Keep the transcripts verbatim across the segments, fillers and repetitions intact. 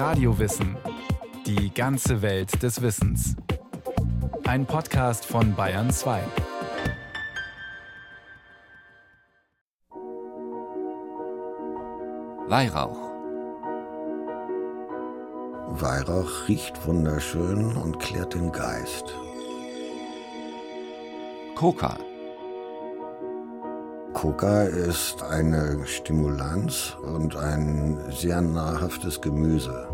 Radio Wissen. Die ganze Welt des Wissens. Ein Podcast von Bayern zwei. Weihrauch. Weihrauch riecht wunderschön und klärt den Geist. Koka. Koka ist eine Stimulanz und ein sehr nahrhaftes Gemüse.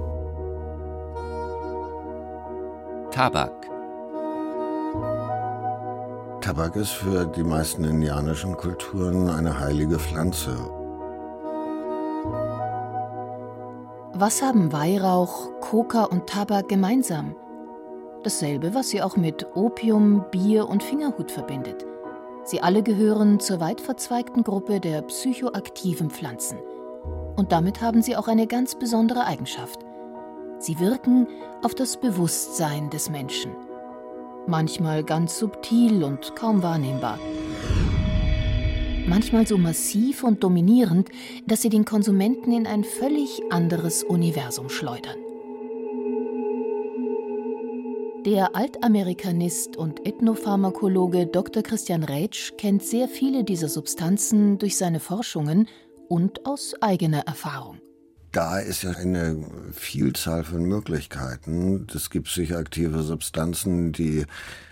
Tabak. Tabak ist für die meisten indianischen Kulturen eine heilige Pflanze. Was haben Weihrauch, Koka und Tabak gemeinsam? Dasselbe, was sie auch mit Opium, Bier und Fingerhut verbindet. Sie alle gehören zur weit verzweigten Gruppe der psychoaktiven Pflanzen. Und damit haben sie auch eine ganz besondere Eigenschaft. Sie wirken auf das Bewusstsein des Menschen. Manchmal ganz subtil und kaum wahrnehmbar. Manchmal so massiv und dominierend, dass sie den Konsumenten in ein völlig anderes Universum schleudern. Der Altamerikanist und Ethnopharmakologe Doktor Christian Rätsch kennt sehr viele dieser Substanzen durch seine Forschungen und aus eigener Erfahrung. Da ist ja eine Vielzahl von Möglichkeiten. Es gibt psychoaktive Substanzen, die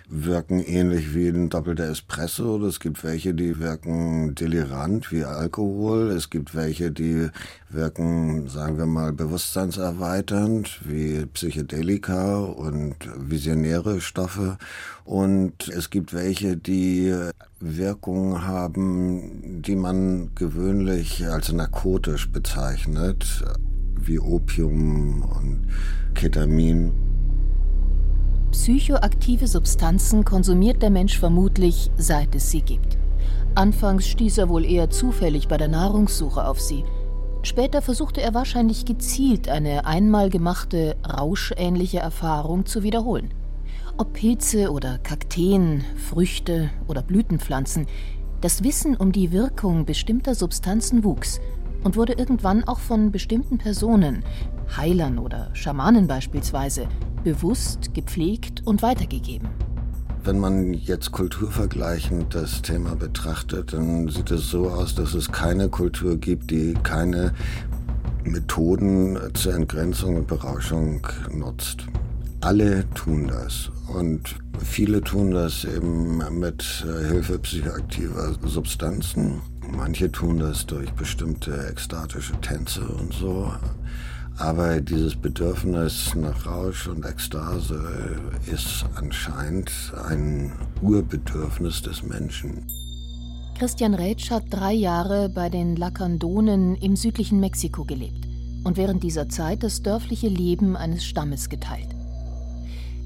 wirken ähnlich wie ein doppelter Espresso. Es gibt welche, die wirken delirant wie Alkohol. Es gibt welche, die wirken, sagen wir mal, bewusstseinserweiternd wie Psychedelika und visionäre Stoffe. Und es gibt welche, die Wirkungen haben, die man gewöhnlich als narkotisch bezeichnet, wie Opium und Ketamin. Psychoaktive Substanzen konsumiert der Mensch vermutlich, seit es sie gibt. Anfangs stieß er wohl eher zufällig bei der Nahrungssuche auf sie. Später versuchte er wahrscheinlich gezielt, eine einmal gemachte, rauschähnliche Erfahrung zu wiederholen. Ob Pilze oder Kakteen, Früchte oder Blütenpflanzen, das Wissen um die Wirkung bestimmter Substanzen wuchs und wurde irgendwann auch von bestimmten Personen, Heilern oder Schamanen beispielsweise, bewusst, gepflegt und weitergegeben. Wenn man jetzt kulturvergleichend das Thema betrachtet, dann sieht es so aus, dass es keine Kultur gibt, die keine Methoden zur Entgrenzung und Berauschung nutzt. Alle tun das und viele tun das eben mit Hilfe psychoaktiver Substanzen. Manche tun das durch bestimmte ekstatische Tänze und so. Aber dieses Bedürfnis nach Rausch und Ekstase ist anscheinend ein Urbedürfnis des Menschen. Christian Rätsch hat drei Jahre bei den Lacandonen im südlichen Mexiko gelebt und während dieser Zeit das dörfliche Leben eines Stammes geteilt.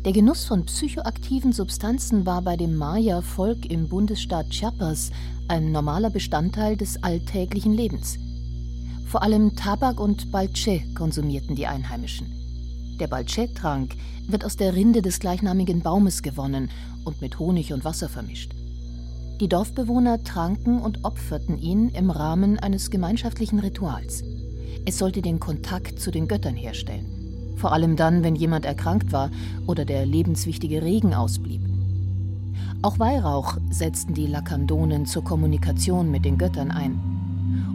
Der Genuss von psychoaktiven Substanzen war bei dem Maya-Volk im Bundesstaat Chiapas ein normaler Bestandteil des alltäglichen Lebens. Vor allem Tabak und Balche konsumierten die Einheimischen. Der Balche-Trank wird aus der Rinde des gleichnamigen Baumes gewonnen und mit Honig und Wasser vermischt. Die Dorfbewohner tranken und opferten ihn im Rahmen eines gemeinschaftlichen Rituals. Es sollte den Kontakt zu den Göttern herstellen. Vor allem dann, wenn jemand erkrankt war oder der lebenswichtige Regen ausblieb. Auch Weihrauch setzten die Lacandonen zur Kommunikation mit den Göttern ein.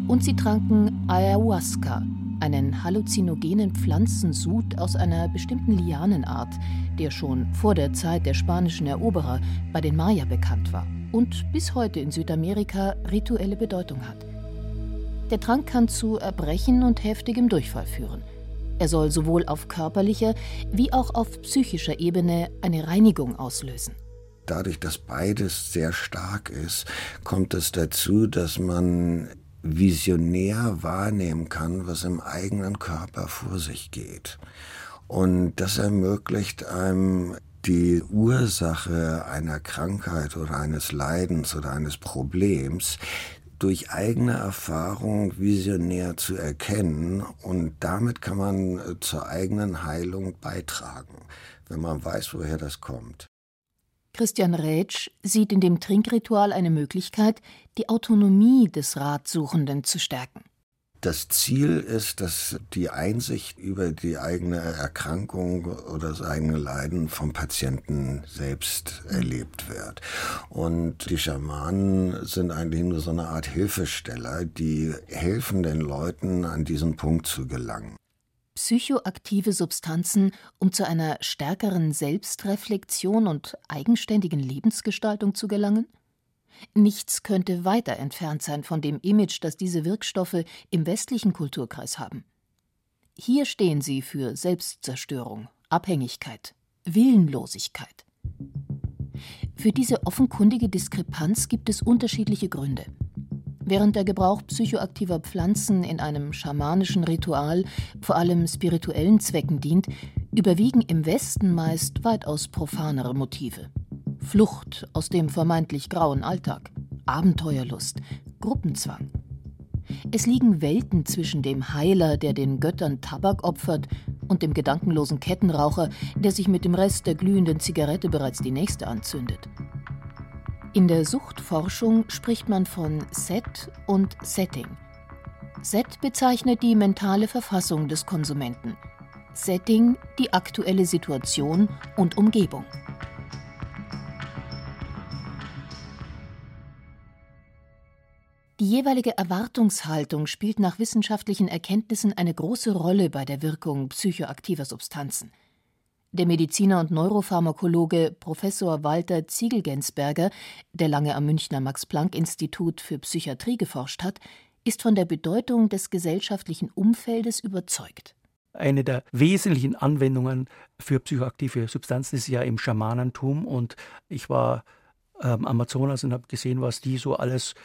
Und sie tranken Ayahuasca, einen halluzinogenen Pflanzensud aus einer bestimmten Lianenart, der schon vor der Zeit der spanischen Eroberer bei den Maya bekannt war und bis heute in Südamerika rituelle Bedeutung hat. Der Trank kann zu Erbrechen und heftigem Durchfall führen. Er soll sowohl auf körperlicher wie auch auf psychischer Ebene eine Reinigung auslösen. Dadurch, dass beides sehr stark ist, kommt es dazu, dass man visionär wahrnehmen kann, was im eigenen Körper vor sich geht. Und das ermöglicht einem, die Ursache einer Krankheit oder eines Leidens oder eines Problems durch eigene Erfahrung visionär zu erkennen. Und damit kann man zur eigenen Heilung beitragen, wenn man weiß, woher das kommt. Christian Rätsch sieht in dem Trinkritual eine Möglichkeit, die Autonomie des Ratsuchenden zu stärken. Das Ziel ist, dass die Einsicht über die eigene Erkrankung oder das eigene Leiden vom Patienten selbst erlebt wird. Und die Schamanen sind eigentlich nur so eine Art Hilfesteller, die helfen den Leuten, an diesen Punkt zu gelangen. Psychoaktive Substanzen, um zu einer stärkeren Selbstreflexion und eigenständigen Lebensgestaltung zu gelangen? Nichts könnte weiter entfernt sein von dem Image, das diese Wirkstoffe im westlichen Kulturkreis haben. Hier stehen sie für Selbstzerstörung, Abhängigkeit, Willenlosigkeit. Für diese offenkundige Diskrepanz gibt es unterschiedliche Gründe. Während der Gebrauch psychoaktiver Pflanzen in einem schamanischen Ritual vor allem spirituellen Zwecken dient, überwiegen im Westen meist weitaus profanere Motive. Flucht aus dem vermeintlich grauen Alltag, Abenteuerlust, Gruppenzwang. Es liegen Welten zwischen dem Heiler, der den Göttern Tabak opfert, und dem gedankenlosen Kettenraucher, der sich mit dem Rest der glühenden Zigarette bereits die nächste anzündet. In der Suchtforschung spricht man von Set und Setting. Set bezeichnet die mentale Verfassung des Konsumenten, Setting die aktuelle Situation und Umgebung. Die jeweilige Erwartungshaltung spielt nach wissenschaftlichen Erkenntnissen eine große Rolle bei der Wirkung psychoaktiver Substanzen. Der Mediziner und Neuropharmakologe Professor Walter Zieglgänsberger, der lange am Münchner Max-Planck-Institut für Psychiatrie geforscht hat, ist von der Bedeutung des gesellschaftlichen Umfeldes überzeugt. Eine der wesentlichen Anwendungen für psychoaktive Substanzen ist ja im Schamanentum. Und ich war am Amazonas und habe gesehen, was die so alles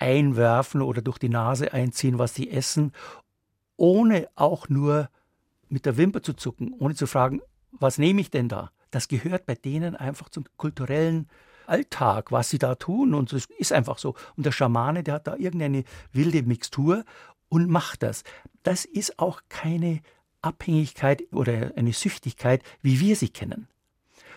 einwerfen oder durch die Nase einziehen, was sie essen, ohne auch nur mit der Wimper zu zucken, ohne zu fragen, was nehme ich denn da? Das gehört bei denen einfach zum kulturellen Alltag, was sie da tun, und das ist einfach so. Und der Schamane, der hat da irgendeine wilde Mixtur und macht das. Das ist auch keine Abhängigkeit oder eine Süchtigkeit, wie wir sie kennen,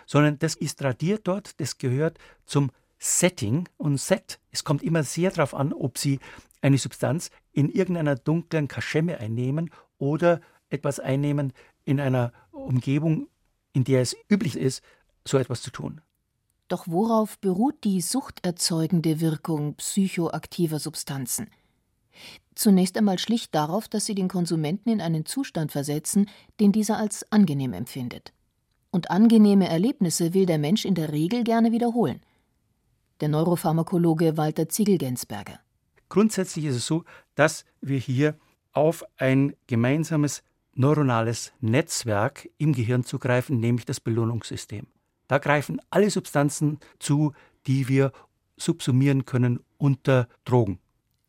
sondern das ist tradiert dort, das gehört zum Setting und Set. Es kommt immer sehr darauf an, ob Sie eine Substanz in irgendeiner dunklen Kaschemme einnehmen oder etwas einnehmen in einer Umgebung, in der es üblich ist, so etwas zu tun. Doch worauf beruht die suchterzeugende Wirkung psychoaktiver Substanzen? Zunächst einmal schlicht darauf, dass sie den Konsumenten in einen Zustand versetzen, den dieser als angenehm empfindet. Und angenehme Erlebnisse will der Mensch in der Regel gerne wiederholen. Der Neuropharmakologe Walter Zieglgänsberger. Grundsätzlich ist es so, dass wir hier auf ein gemeinsames neuronales Netzwerk im Gehirn zugreifen, nämlich das Belohnungssystem. Da greifen alle Substanzen zu, die wir subsumieren können unter Drogen.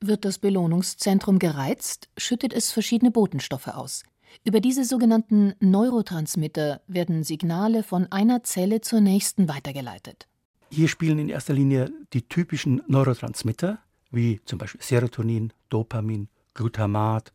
Wird das Belohnungszentrum gereizt, schüttet es verschiedene Botenstoffe aus. Über diese sogenannten Neurotransmitter werden Signale von einer Zelle zur nächsten weitergeleitet. Hier spielen in erster Linie die typischen Neurotransmitter, wie zum Beispiel Serotonin, Dopamin, Glutamat,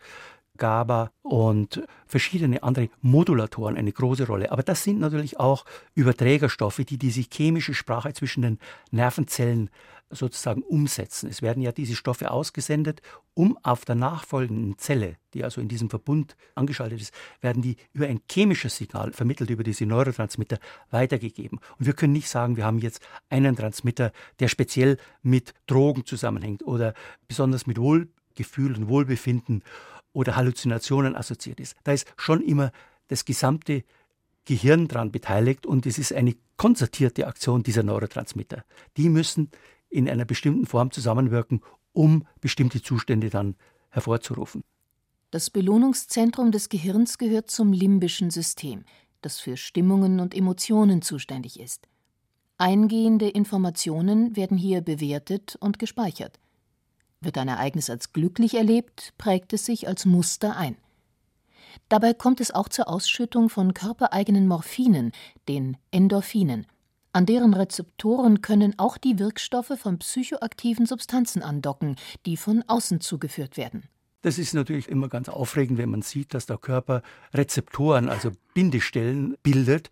GABA und verschiedene andere Modulatoren eine große Rolle. Aber das sind natürlich auch Überträgerstoffe, die diese chemische Sprache zwischen den Nervenzellen sozusagen umsetzen. Es werden ja diese Stoffe ausgesendet, um auf der nachfolgenden Zelle, die also in diesem Verbund angeschaltet ist, werden die über ein chemisches Signal vermittelt, über diese Neurotransmitter weitergegeben. Und wir können nicht sagen, wir haben jetzt einen Transmitter, der speziell mit Drogen zusammenhängt oder besonders mit Wohlgefühl und Wohlbefinden oder Halluzinationen assoziiert ist. Da ist schon immer das gesamte Gehirn daran beteiligt und es ist eine konzertierte Aktion dieser Neurotransmitter. Die müssen in einer bestimmten Form zusammenwirken, um bestimmte Zustände dann hervorzurufen. Das Belohnungszentrum des Gehirns gehört zum limbischen System, das für Stimmungen und Emotionen zuständig ist. Eingehende Informationen werden hier bewertet und gespeichert. Wird ein Ereignis als glücklich erlebt, prägt es sich als Muster ein. Dabei kommt es auch zur Ausschüttung von körpereigenen Morphinen, den Endorphinen. An deren Rezeptoren können auch die Wirkstoffe von psychoaktiven Substanzen andocken, die von außen zugeführt werden. Das ist natürlich immer ganz aufregend, wenn man sieht, dass der Körper Rezeptoren, also Bindestellen, bildet,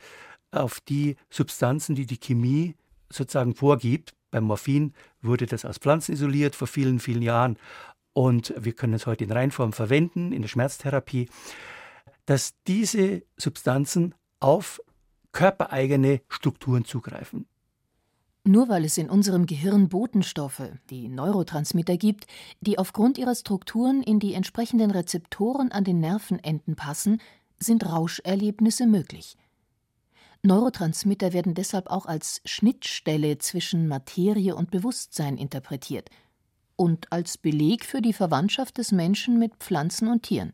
auf die Substanzen, die die Chemie sozusagen vorgibt. Beim Morphin wurde das aus Pflanzen isoliert vor vielen, vielen Jahren und wir können es heute in Reinform verwenden, in der Schmerztherapie, dass diese Substanzen auf körpereigene Strukturen zugreifen. Nur weil es in unserem Gehirn Botenstoffe, die Neurotransmitter gibt, die aufgrund ihrer Strukturen in die entsprechenden Rezeptoren an den Nervenenden passen, sind Rauscherlebnisse möglich. Neurotransmitter werden deshalb auch als Schnittstelle zwischen Materie und Bewusstsein interpretiert und als Beleg für die Verwandtschaft des Menschen mit Pflanzen und Tieren.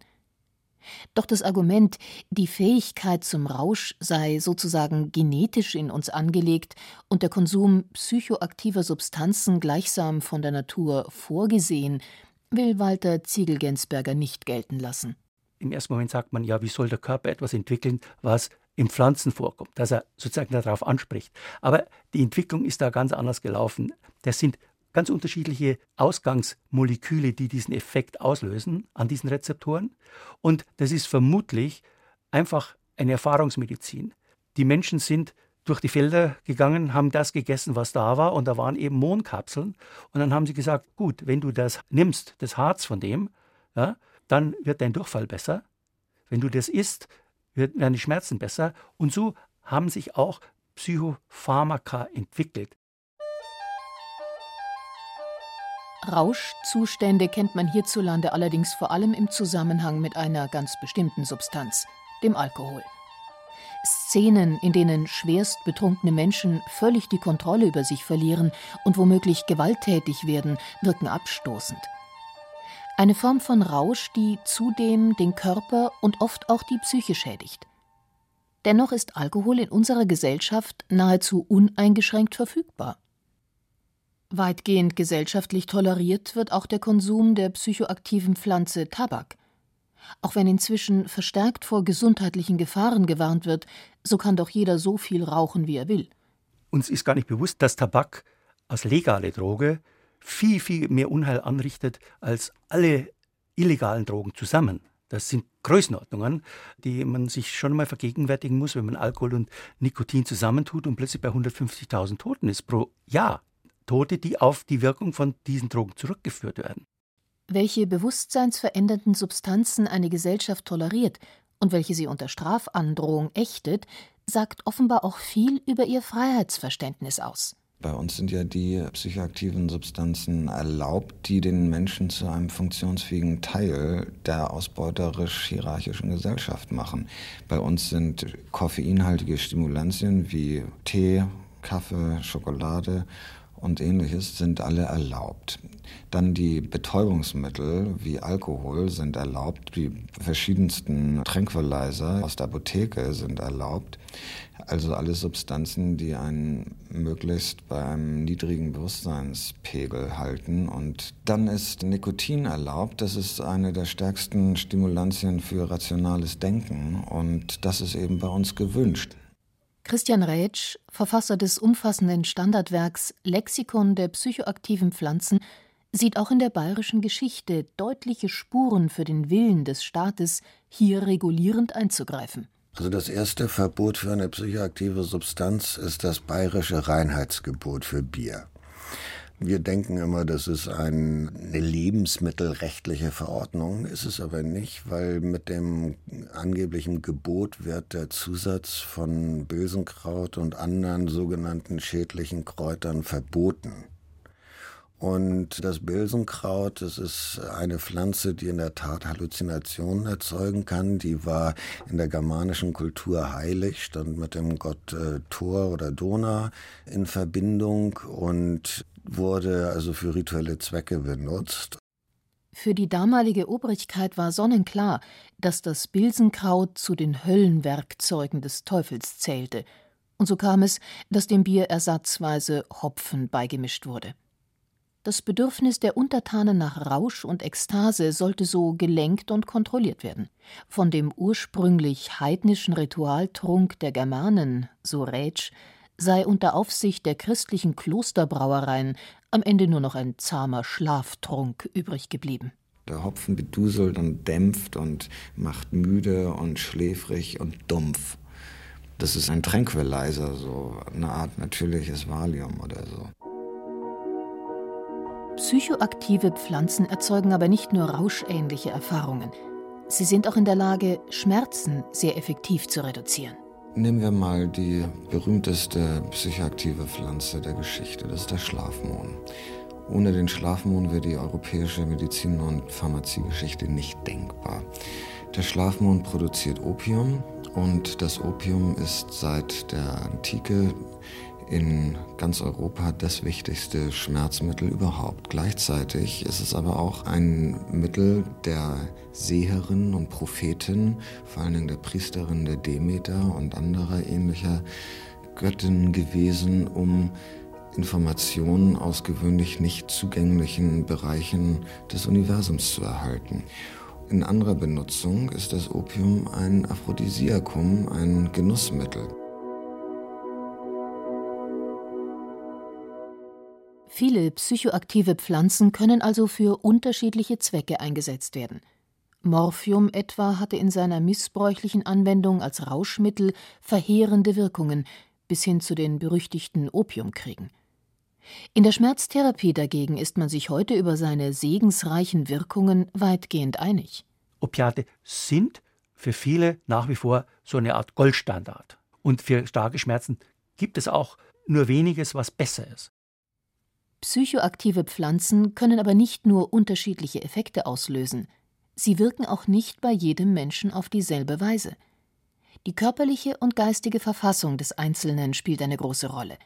Doch das Argument, die Fähigkeit zum Rausch sei sozusagen genetisch in uns angelegt und der Konsum psychoaktiver Substanzen gleichsam von der Natur vorgesehen, will Walter Zieglgänsberger nicht gelten lassen. Im ersten Moment sagt man, ja, wie soll der Körper etwas entwickeln, was in Pflanzen vorkommt, dass er sozusagen darauf anspricht. Aber die Entwicklung ist da ganz anders gelaufen. Das sind ganz unterschiedliche Ausgangsmoleküle, die diesen Effekt auslösen an diesen Rezeptoren. Und das ist vermutlich einfach eine Erfahrungsmedizin. Die Menschen sind durch die Felder gegangen, haben das gegessen, was da war. Und da waren eben Mohnkapseln. Und dann haben sie gesagt, gut, wenn du das nimmst, das Harz von dem, ja, dann wird dein Durchfall besser. Wenn du das isst, werden die Schmerzen besser. Und so haben sich auch Psychopharmaka entwickelt. Rauschzustände kennt man hierzulande allerdings vor allem im Zusammenhang mit einer ganz bestimmten Substanz, dem Alkohol. Szenen, in denen schwerst betrunkene Menschen völlig die Kontrolle über sich verlieren und womöglich gewalttätig werden, wirken abstoßend. Eine Form von Rausch, die zudem den Körper und oft auch die Psyche schädigt. Dennoch ist Alkohol in unserer Gesellschaft nahezu uneingeschränkt verfügbar. Weitgehend gesellschaftlich toleriert wird auch der Konsum der psychoaktiven Pflanze Tabak. Auch wenn inzwischen verstärkt vor gesundheitlichen Gefahren gewarnt wird, so kann doch jeder so viel rauchen, wie er will. Uns ist gar nicht bewusst, dass Tabak als legale Droge viel, viel mehr Unheil anrichtet als alle illegalen Drogen zusammen. Das sind Größenordnungen, die man sich schon mal vergegenwärtigen muss, wenn man Alkohol und Nikotin zusammentut und plötzlich bei hundertfünfzigtausend Toten ist pro Jahr. Tote, die auf die Wirkung von diesen Drogen zurückgeführt werden. Welche bewusstseinsverändernden Substanzen eine Gesellschaft toleriert und welche sie unter Strafandrohung ächtet, sagt offenbar auch viel über ihr Freiheitsverständnis aus. Bei uns sind ja die psychoaktiven Substanzen erlaubt, die den Menschen zu einem funktionsfähigen Teil der ausbeuterisch-hierarchischen Gesellschaft machen. Bei uns sind koffeinhaltige Stimulantien wie Tee, Kaffee, Schokolade und Ähnliches sind alle erlaubt. Dann die Betäubungsmittel wie Alkohol sind erlaubt, die verschiedensten Tranquilizer aus der Apotheke sind erlaubt. Also alle Substanzen, die einen möglichst bei einem niedrigen Bewusstseinspegel halten. Und dann ist Nikotin erlaubt. Das ist eine der stärksten Stimulantien für rationales Denken und das ist eben bei uns gewünscht. Christian Rätsch, Verfasser des umfassenden Standardwerks Lexikon der psychoaktiven Pflanzen, sieht auch in der bayerischen Geschichte deutliche Spuren für den Willen des Staates, hier regulierend einzugreifen. Also das erste Verbot für eine psychoaktive Substanz ist das bayerische Reinheitsgebot für Bier. Wir denken immer, das ist eine lebensmittelrechtliche Verordnung, ist es aber nicht, weil mit dem angeblichen Gebot wird der Zusatz von Bilsenkraut und anderen sogenannten schädlichen Kräutern verboten. Und das Bilsenkraut, das ist eine Pflanze, die in der Tat Halluzinationen erzeugen kann. Die war in der germanischen Kultur heilig, stand mit dem Gott äh, Thor oder Dona in Verbindung und wurde also für rituelle Zwecke benutzt. Für die damalige Obrigkeit war sonnenklar, dass das Bilsenkraut zu den Höllenwerkzeugen des Teufels zählte. Und so kam es, dass dem Bier ersatzweise Hopfen beigemischt wurde. Das Bedürfnis der Untertanen nach Rausch und Ekstase sollte so gelenkt und kontrolliert werden. Von dem ursprünglich heidnischen Ritualtrunk der Germanen, so Rätsch, sei unter Aufsicht der christlichen Klosterbrauereien am Ende nur noch ein zahmer Schlaftrunk übrig geblieben. Der Hopfen beduselt und dämpft und macht müde und schläfrig und dumpf. Das ist ein Tranquilizer, so eine Art natürliches Valium oder so. Psychoaktive Pflanzen erzeugen aber nicht nur rauschähnliche Erfahrungen. Sie sind auch in der Lage, Schmerzen sehr effektiv zu reduzieren. Nehmen wir mal die berühmteste psychoaktive Pflanze der Geschichte, das ist der Schlafmohn. Ohne den Schlafmohn wäre die europäische Medizin- und Pharmaziegeschichte nicht denkbar. Der Schlafmohn produziert Opium und das Opium ist seit der Antike in ganz Europa das wichtigste Schmerzmittel überhaupt. Gleichzeitig ist es aber auch ein Mittel der Seherinnen und Propheten, vor allen Dingen der Priesterin der Demeter und anderer ähnlicher Göttinnen gewesen, um Informationen aus gewöhnlich nicht zugänglichen Bereichen des Universums zu erhalten. In anderer Benutzung ist das Opium ein Aphrodisiakum, ein Genussmittel. Viele psychoaktive Pflanzen können also für unterschiedliche Zwecke eingesetzt werden. Morphium etwa hatte in seiner missbräuchlichen Anwendung als Rauschmittel verheerende Wirkungen, bis hin zu den berüchtigten Opiumkriegen. In der Schmerztherapie dagegen ist man sich heute über seine segensreichen Wirkungen weitgehend einig. Opiate sind für viele nach wie vor so eine Art Goldstandard. Und für starke Schmerzen gibt es auch nur weniges, was besser ist. Psychoaktive Pflanzen können aber nicht nur unterschiedliche Effekte auslösen. Sie wirken auch nicht bei jedem Menschen auf dieselbe Weise. Die körperliche und geistige Verfassung des Einzelnen spielt eine große Rolle.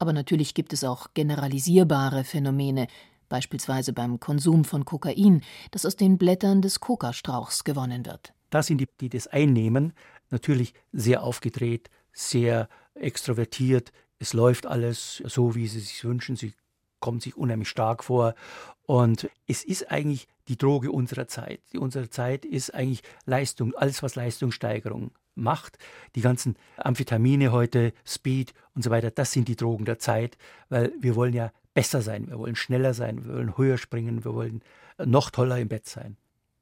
Aber natürlich gibt es auch generalisierbare Phänomene, beispielsweise beim Konsum von Kokain, das aus den Blättern des Kokastrauchs gewonnen wird. Da sind die, die das einnehmen, natürlich sehr aufgedreht, sehr extrovertiert. Es läuft alles so, wie sie sich wünschen. Sie kommt sich unheimlich stark vor und es ist eigentlich die Droge unserer Zeit. Die unserer Zeit ist eigentlich Leistung, alles was Leistungssteigerung macht. Die ganzen Amphetamine heute, Speed und so weiter, das sind die Drogen der Zeit, weil wir wollen ja besser sein, wir wollen schneller sein, wir wollen höher springen, wir wollen noch toller im Bett sein.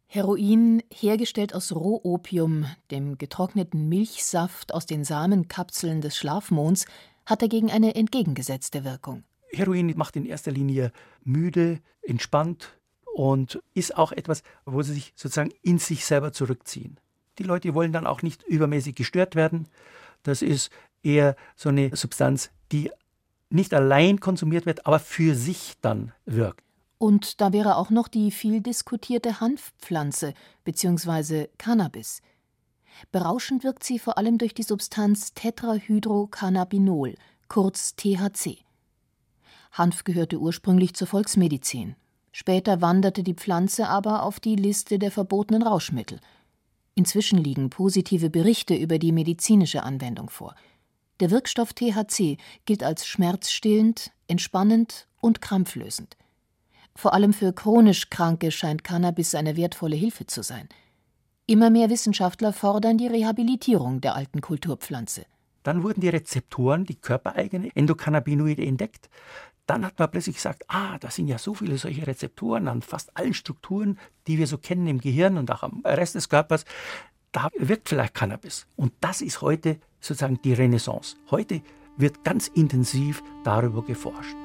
Heroin, hergestellt aus Rohopium, dem getrockneten Milchsaft aus den Samenkapseln des Schlafmohns, hat dagegen eine entgegengesetzte Wirkung. Heroin macht in erster Linie müde, entspannt und ist auch etwas, wo sie sich sozusagen in sich selber zurückziehen. Die Leute wollen dann auch nicht übermäßig gestört werden. Das ist eher so eine Substanz, die nicht allein konsumiert wird, aber für sich dann wirkt. Und da wäre auch noch die viel diskutierte Hanfpflanze bzw. Cannabis. Berauschend wirkt sie vor allem durch die Substanz Tetrahydrocannabinol, kurz T H C. Hanf gehörte ursprünglich zur Volksmedizin. Später wanderte die Pflanze aber auf die Liste der verbotenen Rauschmittel. Inzwischen liegen positive Berichte über die medizinische Anwendung vor. Der Wirkstoff T H C gilt als schmerzstillend, entspannend und krampflösend. Vor allem für chronisch Kranke scheint Cannabis eine wertvolle Hilfe zu sein. Immer mehr Wissenschaftler fordern die Rehabilitierung der alten Kulturpflanze. Dann wurden die Rezeptoren, die körpereigenen Endokannabinoide entdeckt. Dann hat man plötzlich gesagt, ah, da sind ja so viele solche Rezeptoren an fast allen Strukturen, die wir so kennen im Gehirn und auch am Rest des Körpers. Da wirkt vielleicht Cannabis. Und das ist heute sozusagen die Renaissance. Heute wird ganz intensiv darüber geforscht.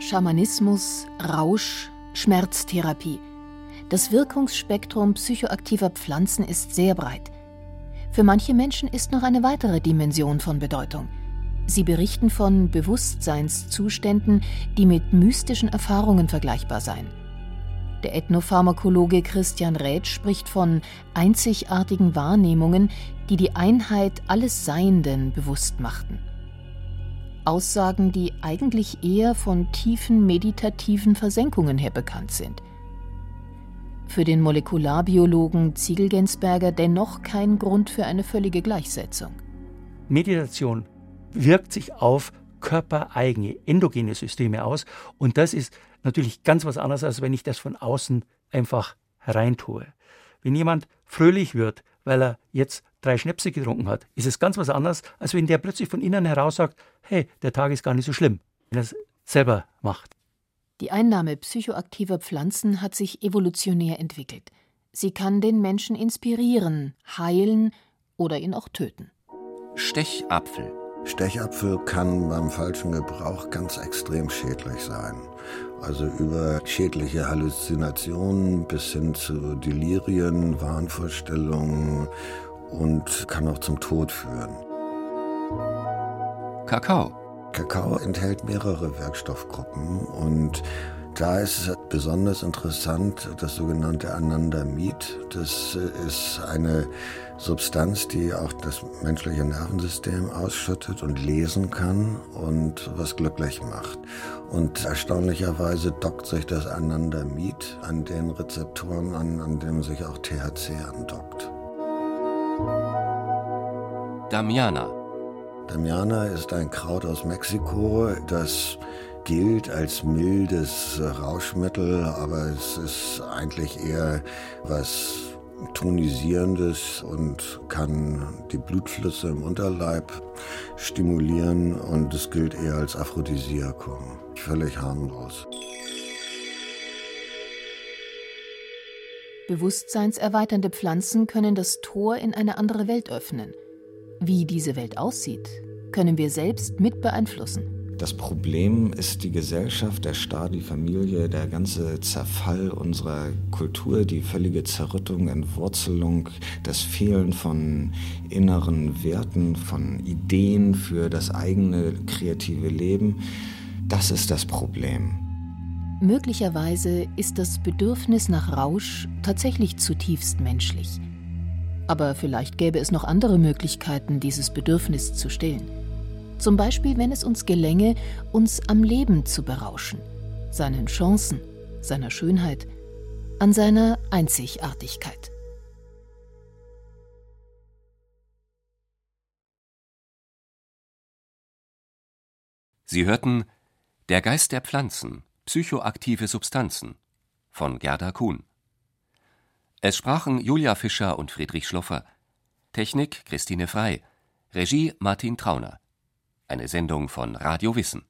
Schamanismus, Rausch, Schmerztherapie. Das Wirkungsspektrum psychoaktiver Pflanzen ist sehr breit. Für manche Menschen ist noch eine weitere Dimension von Bedeutung. Sie berichten von Bewusstseinszuständen, die mit mystischen Erfahrungen vergleichbar seien. Der Ethnopharmakologe Christian Rätsch spricht von einzigartigen Wahrnehmungen, die die Einheit alles Seienden bewusst machten. Aussagen, die eigentlich eher von tiefen meditativen Versenkungen her bekannt sind. Für den Molekularbiologen Zieglgänsberger dennoch kein Grund für eine völlige Gleichsetzung. Meditation wirkt sich auf körpereigene, endogene Systeme aus. Und das ist natürlich ganz was anderes, als wenn ich das von außen einfach hereintue. Wenn jemand fröhlich wird, weil er jetzt drei Schnäpse getrunken hat, ist es ganz was anderes, als wenn der plötzlich von innen heraus sagt, hey, der Tag ist gar nicht so schlimm, wenn er es selber macht. Die Einnahme psychoaktiver Pflanzen hat sich evolutionär entwickelt. Sie kann den Menschen inspirieren, heilen oder ihn auch töten. Stechapfel. Stechapfel kann beim falschen Gebrauch ganz extrem schädlich sein. Also über schädliche Halluzinationen bis hin zu Delirien, Wahnvorstellungen und kann auch zum Tod führen. Kakao. Kakao enthält mehrere Wirkstoffgruppen und da ist es besonders interessant, das sogenannte Anandamid. Das ist eine Substanz, die auch das menschliche Nervensystem ausschüttet und lesen kann und was glücklich macht. Und erstaunlicherweise dockt sich das Anandamid an den Rezeptoren an, an denen sich auch T H C andockt. Damiana. Damiana ist ein Kraut aus Mexiko, das gilt als mildes Rauschmittel, aber es ist eigentlich eher was Tonisierendes und kann die Blutflüsse im Unterleib stimulieren und es gilt eher als Aphrodisiakum. Völlig harmlos. Bewusstseinserweiternde Pflanzen können das Tor in eine andere Welt öffnen. Wie diese Welt aussieht, können wir selbst mit beeinflussen. Das Problem ist die Gesellschaft, der Staat, die Familie, der ganze Zerfall unserer Kultur, die völlige Zerrüttung, Entwurzelung, das Fehlen von inneren Werten, von Ideen für das eigene kreative Leben. Das ist das Problem. Möglicherweise ist das Bedürfnis nach Rausch tatsächlich zutiefst menschlich. Aber vielleicht gäbe es noch andere Möglichkeiten, dieses Bedürfnis zu stillen. Zum Beispiel, wenn es uns gelänge, uns am Leben zu berauschen, seinen Chancen, seiner Schönheit, an seiner Einzigartigkeit. Sie hörten Der Geist der Pflanzen, psychoaktive Substanzen von Gerda Kuhn. Es sprachen Julia Fischer und Friedrich Schloffer. Technik Christine Frey. Regie Martin Trauner. Eine Sendung von Radio Wissen.